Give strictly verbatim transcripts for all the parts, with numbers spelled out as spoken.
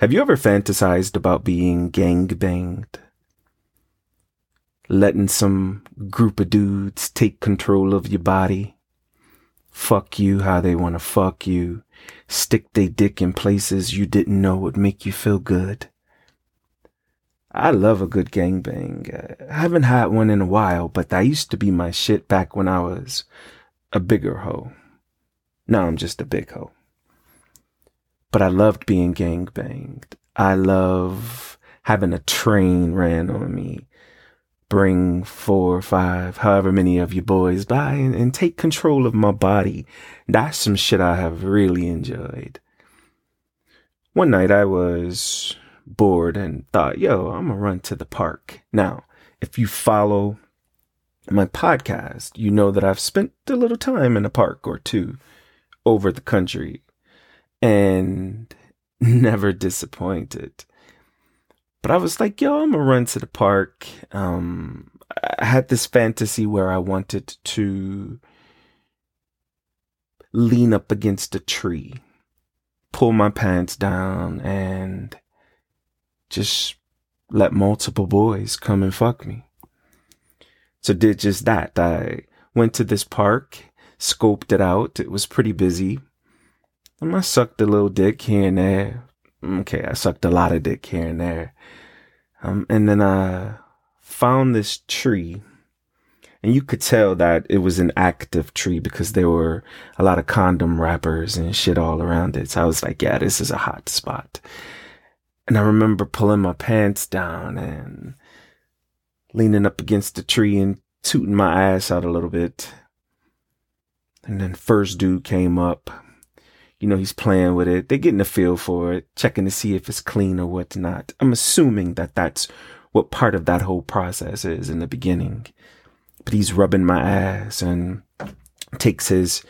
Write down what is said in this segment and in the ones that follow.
Have you ever fantasized about being gangbanged? Letting some group of dudes take control of your body, fuck you how they want to fuck you, stick they dick in places you didn't know would make you feel good. I love a good gangbang. I haven't had one in a while, but that used to be my shit back when I was a bigger hoe. Now I'm just a big hoe. But I loved being gangbanged. I love having a train ran on me. Bring four or five, however many of you boys by and, and take control of my body. That's some shit I have really enjoyed. One night I was bored and thought, yo, I'm gonna run to the park. Now, if you follow my podcast, you know that I've spent a little time in a park or two over the country and never disappointed. But I was like, yo, I'm gonna run to the park. Um, I had this fantasy where I wanted to lean up against a tree, pull my pants down, and just let multiple boys come and fuck me. So did just that. I went to this park, scoped it out. It was pretty busy. And I sucked a little dick here and there. Okay, I sucked a lot of dick here and there. Um, and then I found this tree. And you could tell that it was an active tree because there were a lot of condom wrappers and shit all around it. So I was like, yeah, this is a hot spot. And I remember pulling my pants down and leaning up against the tree and tooting my ass out a little bit. And then first dude came up. You know, he's playing with it. They're getting a feel for it, checking to see if it's clean or whatnot. I'm assuming that that's what part of that whole process is in the beginning. But he's rubbing my ass and takes his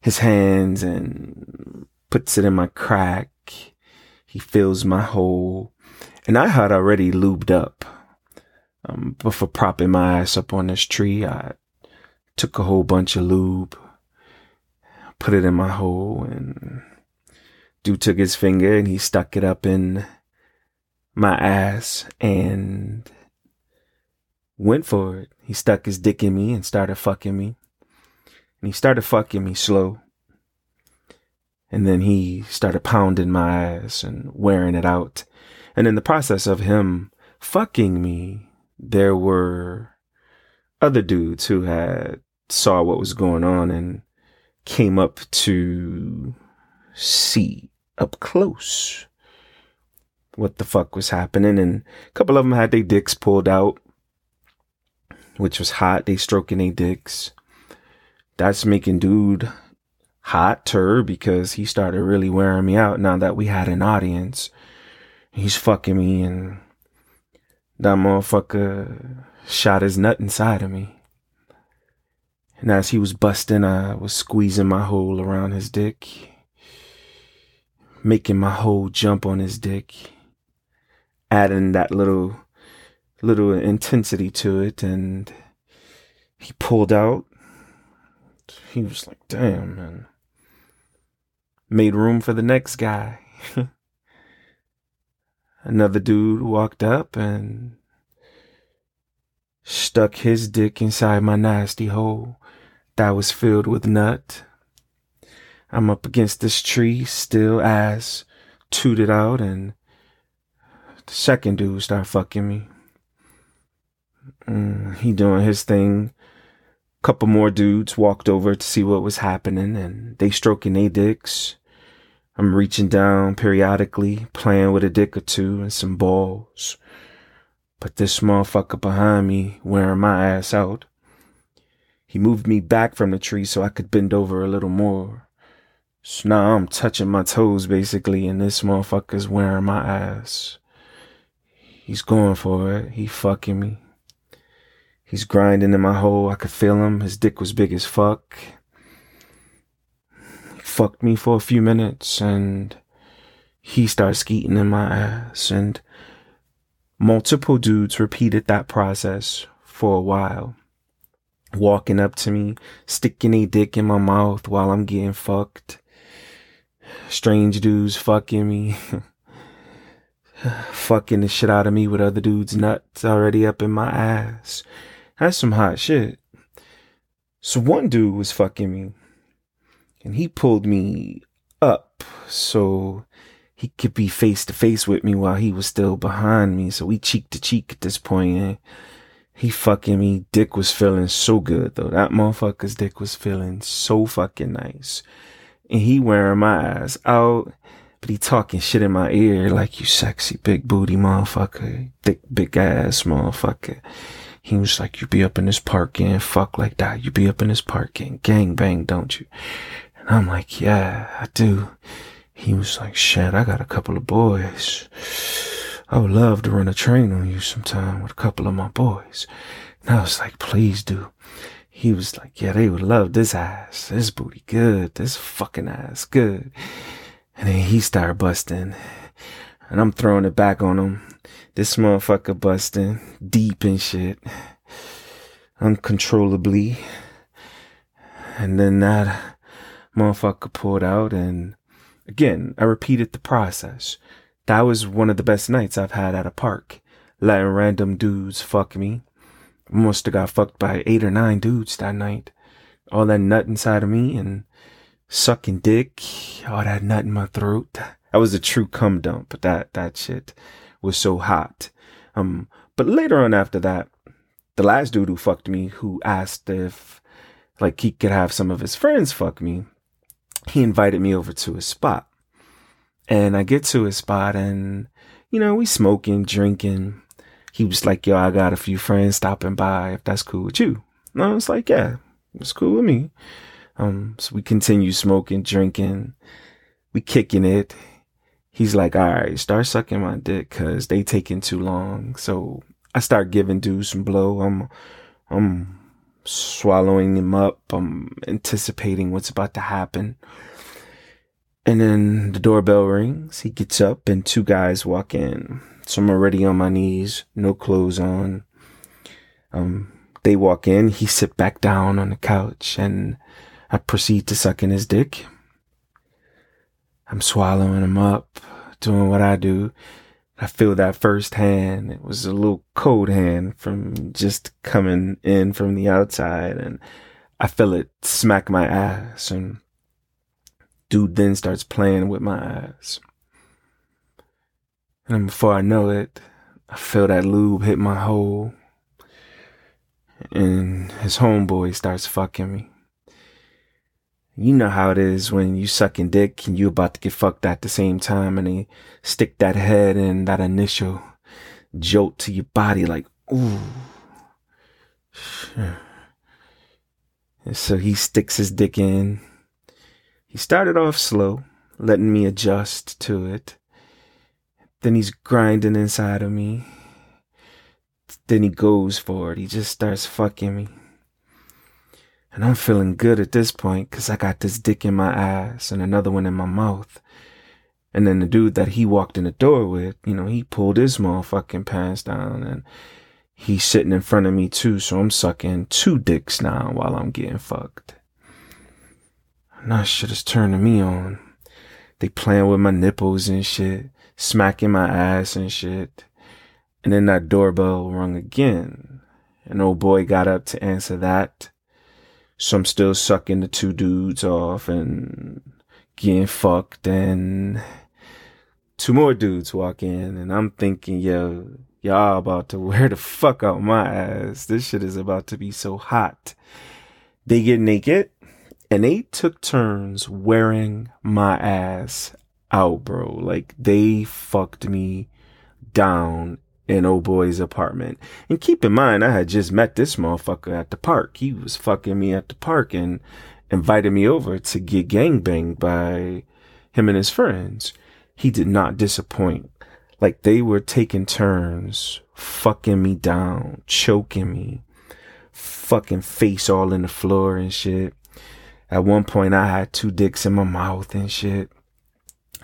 his hands and puts it in my crack. He fills my hole. And I had already lubed up. Um, but for propping my ass up on this tree, I took a whole bunch of lube, put it in my hole, and dude took his finger and he stuck it up in my ass and went for it. He stuck his dick in me and started fucking me. And he started fucking me slow. And then he started pounding my ass and wearing it out. And in the process of him fucking me, there were other dudes who had saw what was going on and came up to see up close what the fuck was happening. And a couple of them had their dicks pulled out, which was hot. They stroking their dicks. That's making dude hotter because he started really wearing me out now that we had an audience. He's fucking me, and that motherfucker shot his nut inside of me. And as he was busting, I was squeezing my hole around his dick, making my hole jump on his dick, adding that little, little intensity to it. And he pulled out. He was like, damn, man. Made room for the next guy. Another dude walked up and stuck his dick inside my nasty hole that was filled with nut. I'm up against this tree, still ass tooted out, and the second dude started fucking me. Mm, he doing his thing. Couple more dudes walked over to see what was happening, and they stroking their dicks. I'm reaching down periodically, playing with a dick or two and some balls. But this motherfucker behind me, wearing my ass out, he moved me back from the tree so I could bend over a little more. So now I'm touching my toes, basically, and this motherfucker's wearing my ass. He's going for it. He fucking me. He's grinding in my hole. I could feel him. His dick was big as fuck. He fucked me for a few minutes, and he started skeeting in my ass, and multiple dudes repeated that process for a while, walking up to me, sticking a dick in my mouth while I'm getting fucked. Strange dudes fucking me. fucking the shit out of me with other dudes' nuts already up in my ass. That's some hot shit. So one dude was fucking me, and he pulled me up so he could be face to face with me while he was still behind me. So we cheek to cheek at this point, and he fucking me. Dick was feeling so good, though. That motherfucker's dick was feeling so fucking nice. And he wearing my ass out, but he talking shit in my ear like, "You sexy big booty motherfucker, thick big ass motherfucker." He was like, "You be up in this parking, fuck like that. You be up in this parking, gang bang, don't you?" And I'm like, "Yeah, I do." He was like, "Shit, I got a couple of boys. I would love to run a train on you sometime with a couple of my boys." And I was like, "Please do." He was like, "Yeah, they would love this ass, this booty good, this fucking ass good." And then he started busting, and I'm throwing it back on him. This motherfucker busting deep and shit, uncontrollably. And then that motherfucker pulled out, and again, I repeated the process. That was one of the best nights I've had at a park, letting random dudes fuck me. I must have got fucked by eight or nine dudes that night. All that nut inside of me and sucking dick, all that nut in my throat. That was a true cum dump, but that, that shit was so hot. Um, but later on after that, the last dude who fucked me, who asked if like he could have some of his friends fuck me, he invited me over to his spot. And I get to his spot, and you know, we smoking, drinking. He was like, "Yo, I got a few friends stopping by if that's cool with you." And I was like, "Yeah, it's cool with me." Um, so we continue smoking, drinking, we kicking it. He's like, "All right, start sucking my dick because they taking too long." So I start giving dudes some blow. I'm, I'm swallowing him up. I'm anticipating what's about to happen. And then the doorbell rings. He gets up and two guys walk in. So I'm already on my knees, no clothes on. Um, they walk in. He sit back down on the couch, and I proceed to sucking his dick. I'm swallowing him up, doing what I do. I feel that first hand. It was a little cold hand from just coming in from the outside, and I feel it smack my ass, and dude then starts playing with my ass. And then before I know it, I feel that lube hit my hole, and his homeboy starts fucking me. You know how it is when you sucking dick and you about to get fucked at the same time, and they stick that head and that initial jolt to your body like, ooh. And so he sticks his dick in. He started off slow, letting me adjust to it. Then he's grinding inside of me. Then he goes for it. He just starts fucking me. And I'm feeling good at this point because I got this dick in my ass and another one in my mouth. And then the dude that he walked in the door with, you know, he pulled his motherfucking pants down, and he's sitting in front of me too. So I'm sucking two dicks now while I'm getting fucked. And that shit is turning me on. They playing with my nipples and shit, smacking my ass and shit. And then that doorbell rung again. And old boy got up to answer that. So I'm still sucking the two dudes off and getting fucked, and two more dudes walk in, and I'm thinking, yo, y'all about to wear the fuck out my ass. This shit is about to be so hot. They get naked, and they took turns wearing my ass out, bro. Like, they fucked me down in old boy's apartment. And keep in mind, I had just met this motherfucker at the park. He was fucking me at the park and invited me over to get gangbanged by him and his friends. He did not disappoint. Like, they were taking turns, fucking me down, choking me, fucking face all in the floor and shit. At one point, I had two dicks in my mouth and shit.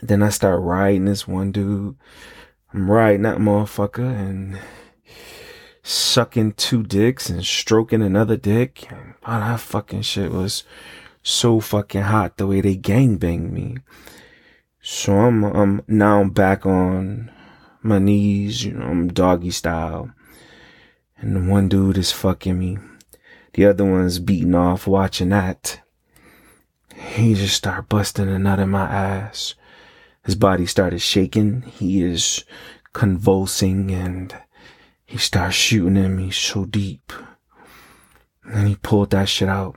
Then I start riding this one dude. I'm riding that motherfucker and sucking two dicks and stroking another dick. And all that fucking shit was so fucking hot the way they gangbanged me. So I'm, I'm now I'm back on my knees, you know, I'm doggy style. And the one dude is fucking me. The other one's beating off watching that. He just started busting a nut in my ass. His body started shaking. He is convulsing and he starts shooting at me so deep. And he pulled that shit out.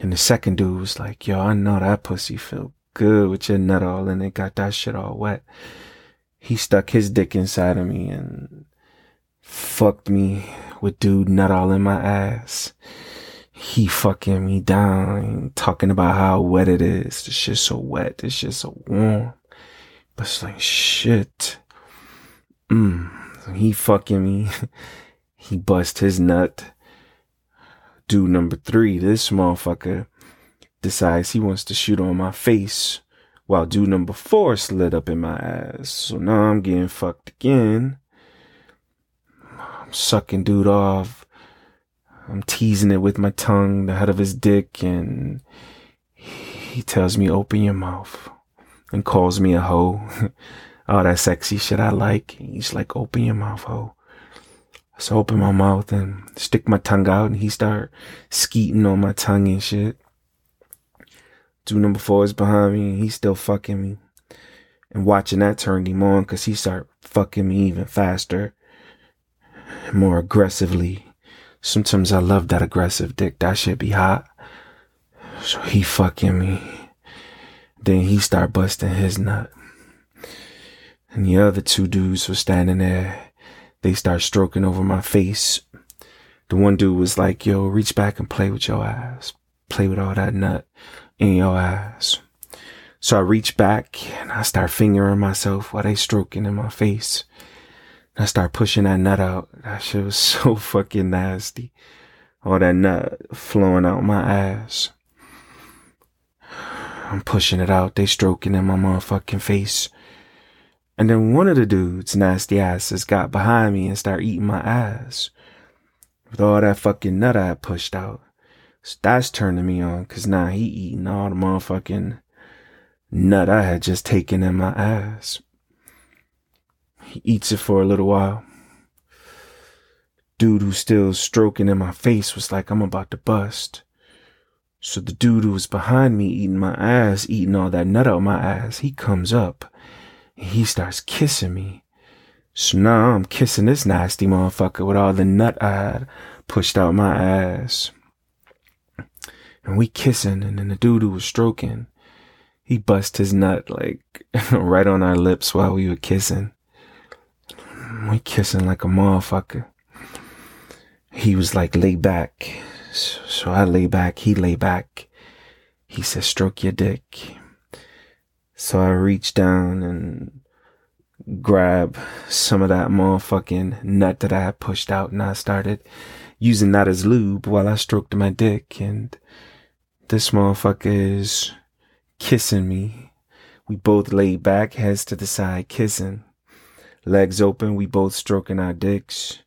And the second dude was like, yo, I know that pussy feel good with your nut all in it. Got that shit all wet. He stuck his dick inside of me and fucked me with dude nut all in my ass. He fucking me down, talking about how wet it is. This shit's so wet. This shit's so warm. But it's like, shit. Mm. So he fucking me. He bust his nut. Dude number three, this motherfucker, decides he wants to shoot on my face while dude number four slid up in my ass. So now I'm getting fucked again. I'm sucking dude off. I'm teasing it with my tongue, the head of his dick, and he tells me, open your mouth, and calls me a hoe. All that sexy shit I like. And he's like, open your mouth, hoe. So I open my mouth and stick my tongue out, and he start skeeting on my tongue and shit. Dude number four is behind me, and he's still fucking me. And watching that turned him on, because he started fucking me even faster, more aggressively. Sometimes I love that aggressive dick. That shit be hot. So he fucking me. Then he start busting his nut. And the other two dudes were standing there. They start stroking over my face. The one dude was like, yo, reach back and play with your ass. Play with all that nut in your ass. So I reach back and I start fingering myself while they stroking in my face. I start pushing that nut out. That shit was so fucking nasty. All that nut flowing out my ass. I'm pushing it out. They stroking in my motherfucking face. And then one of the dudes, nasty asses, got behind me and started eating my ass with all that fucking nut I had pushed out. So that's turning me on, because now he eating all the motherfucking nut I had just taken in my ass. He eats it for a little while. Dude who's still stroking in my face was like, I'm about to bust. So the dude who was behind me eating my ass, eating all that nut out my ass, he comes up and he starts kissing me. So now I'm kissing this nasty motherfucker with all the nut I had pushed out my ass. And we kissing, and then the dude who was stroking, he bust his nut like right on our lips while we were kissing. We kissing like a motherfucker. He was like, lay back. So I lay back. He lay back. He said, stroke your dick. So I reached down and grabbed some of that motherfucking nut that I had pushed out. And I started using that as lube while I stroked my dick. And this motherfucker is kissing me. We both laid back, heads to the side, kissing. Legs open, we both stroking our dicks.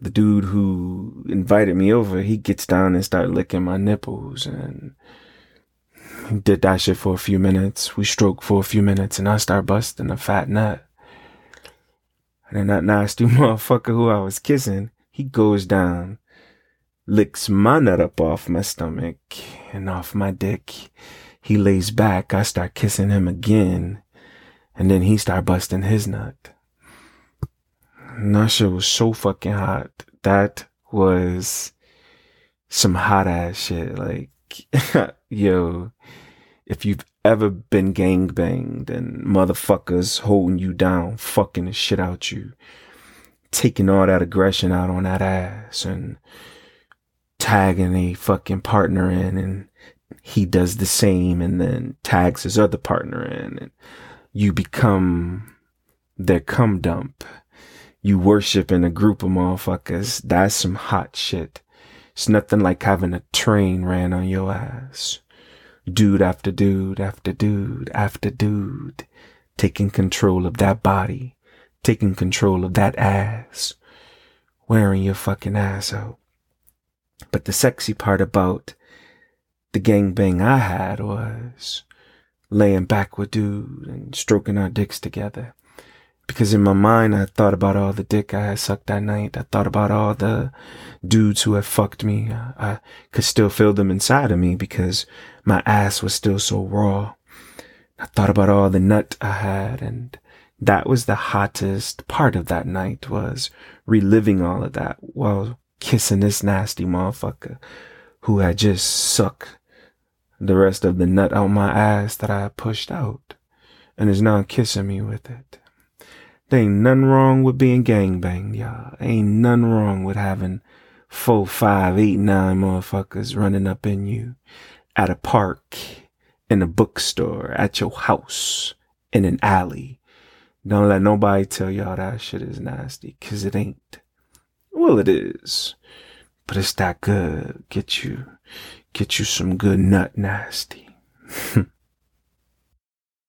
The dude who invited me over, he gets down and start licking my nipples, and he did that shit for a few minutes. We stroked for a few minutes, and I start busting a fat nut. And then that nasty motherfucker who I was kissing, he goes down, licks my nut up off my stomach and off my dick. He lays back, I start kissing him again. And then he started busting his nut. And that shit was so fucking hot. That was some hot ass shit. Like, yo, if you've ever been gangbanged and motherfuckers holding you down, fucking the shit out you, taking all that aggression out on that ass and tagging a fucking partner in, and he does the same and then tags his other partner in, and you become their cum dump. You worship in a group of motherfuckers. That's some hot shit. It's nothing like having a train ran on your ass. Dude after dude after dude after dude. Taking control of that body. Taking control of that ass. Wearing your fucking ass out. But the sexy part about the gangbang I had was laying back with dude and stroking our dicks together. because in my mind, I thought about all the dick I had sucked that night. I thought about all the dudes who had fucked me. I, I could still feel them inside of me because my ass was still so raw. I thought about all the nut I had, and that was the hottest part of that night, was reliving all of that while kissing this nasty motherfucker who had just sucked the rest of the nut out my ass that I pushed out and is now kissing me with it. There ain't nothing wrong with being gangbanged, y'all. Ain't nothing wrong with having four, five, eight, nine motherfuckers running up in you at a park, in a bookstore, at your house, in an alley. Don't let nobody tell y'all that shit is nasty, because it ain't. Well, it is, but it's that good. Get you, get you some good nut nasty.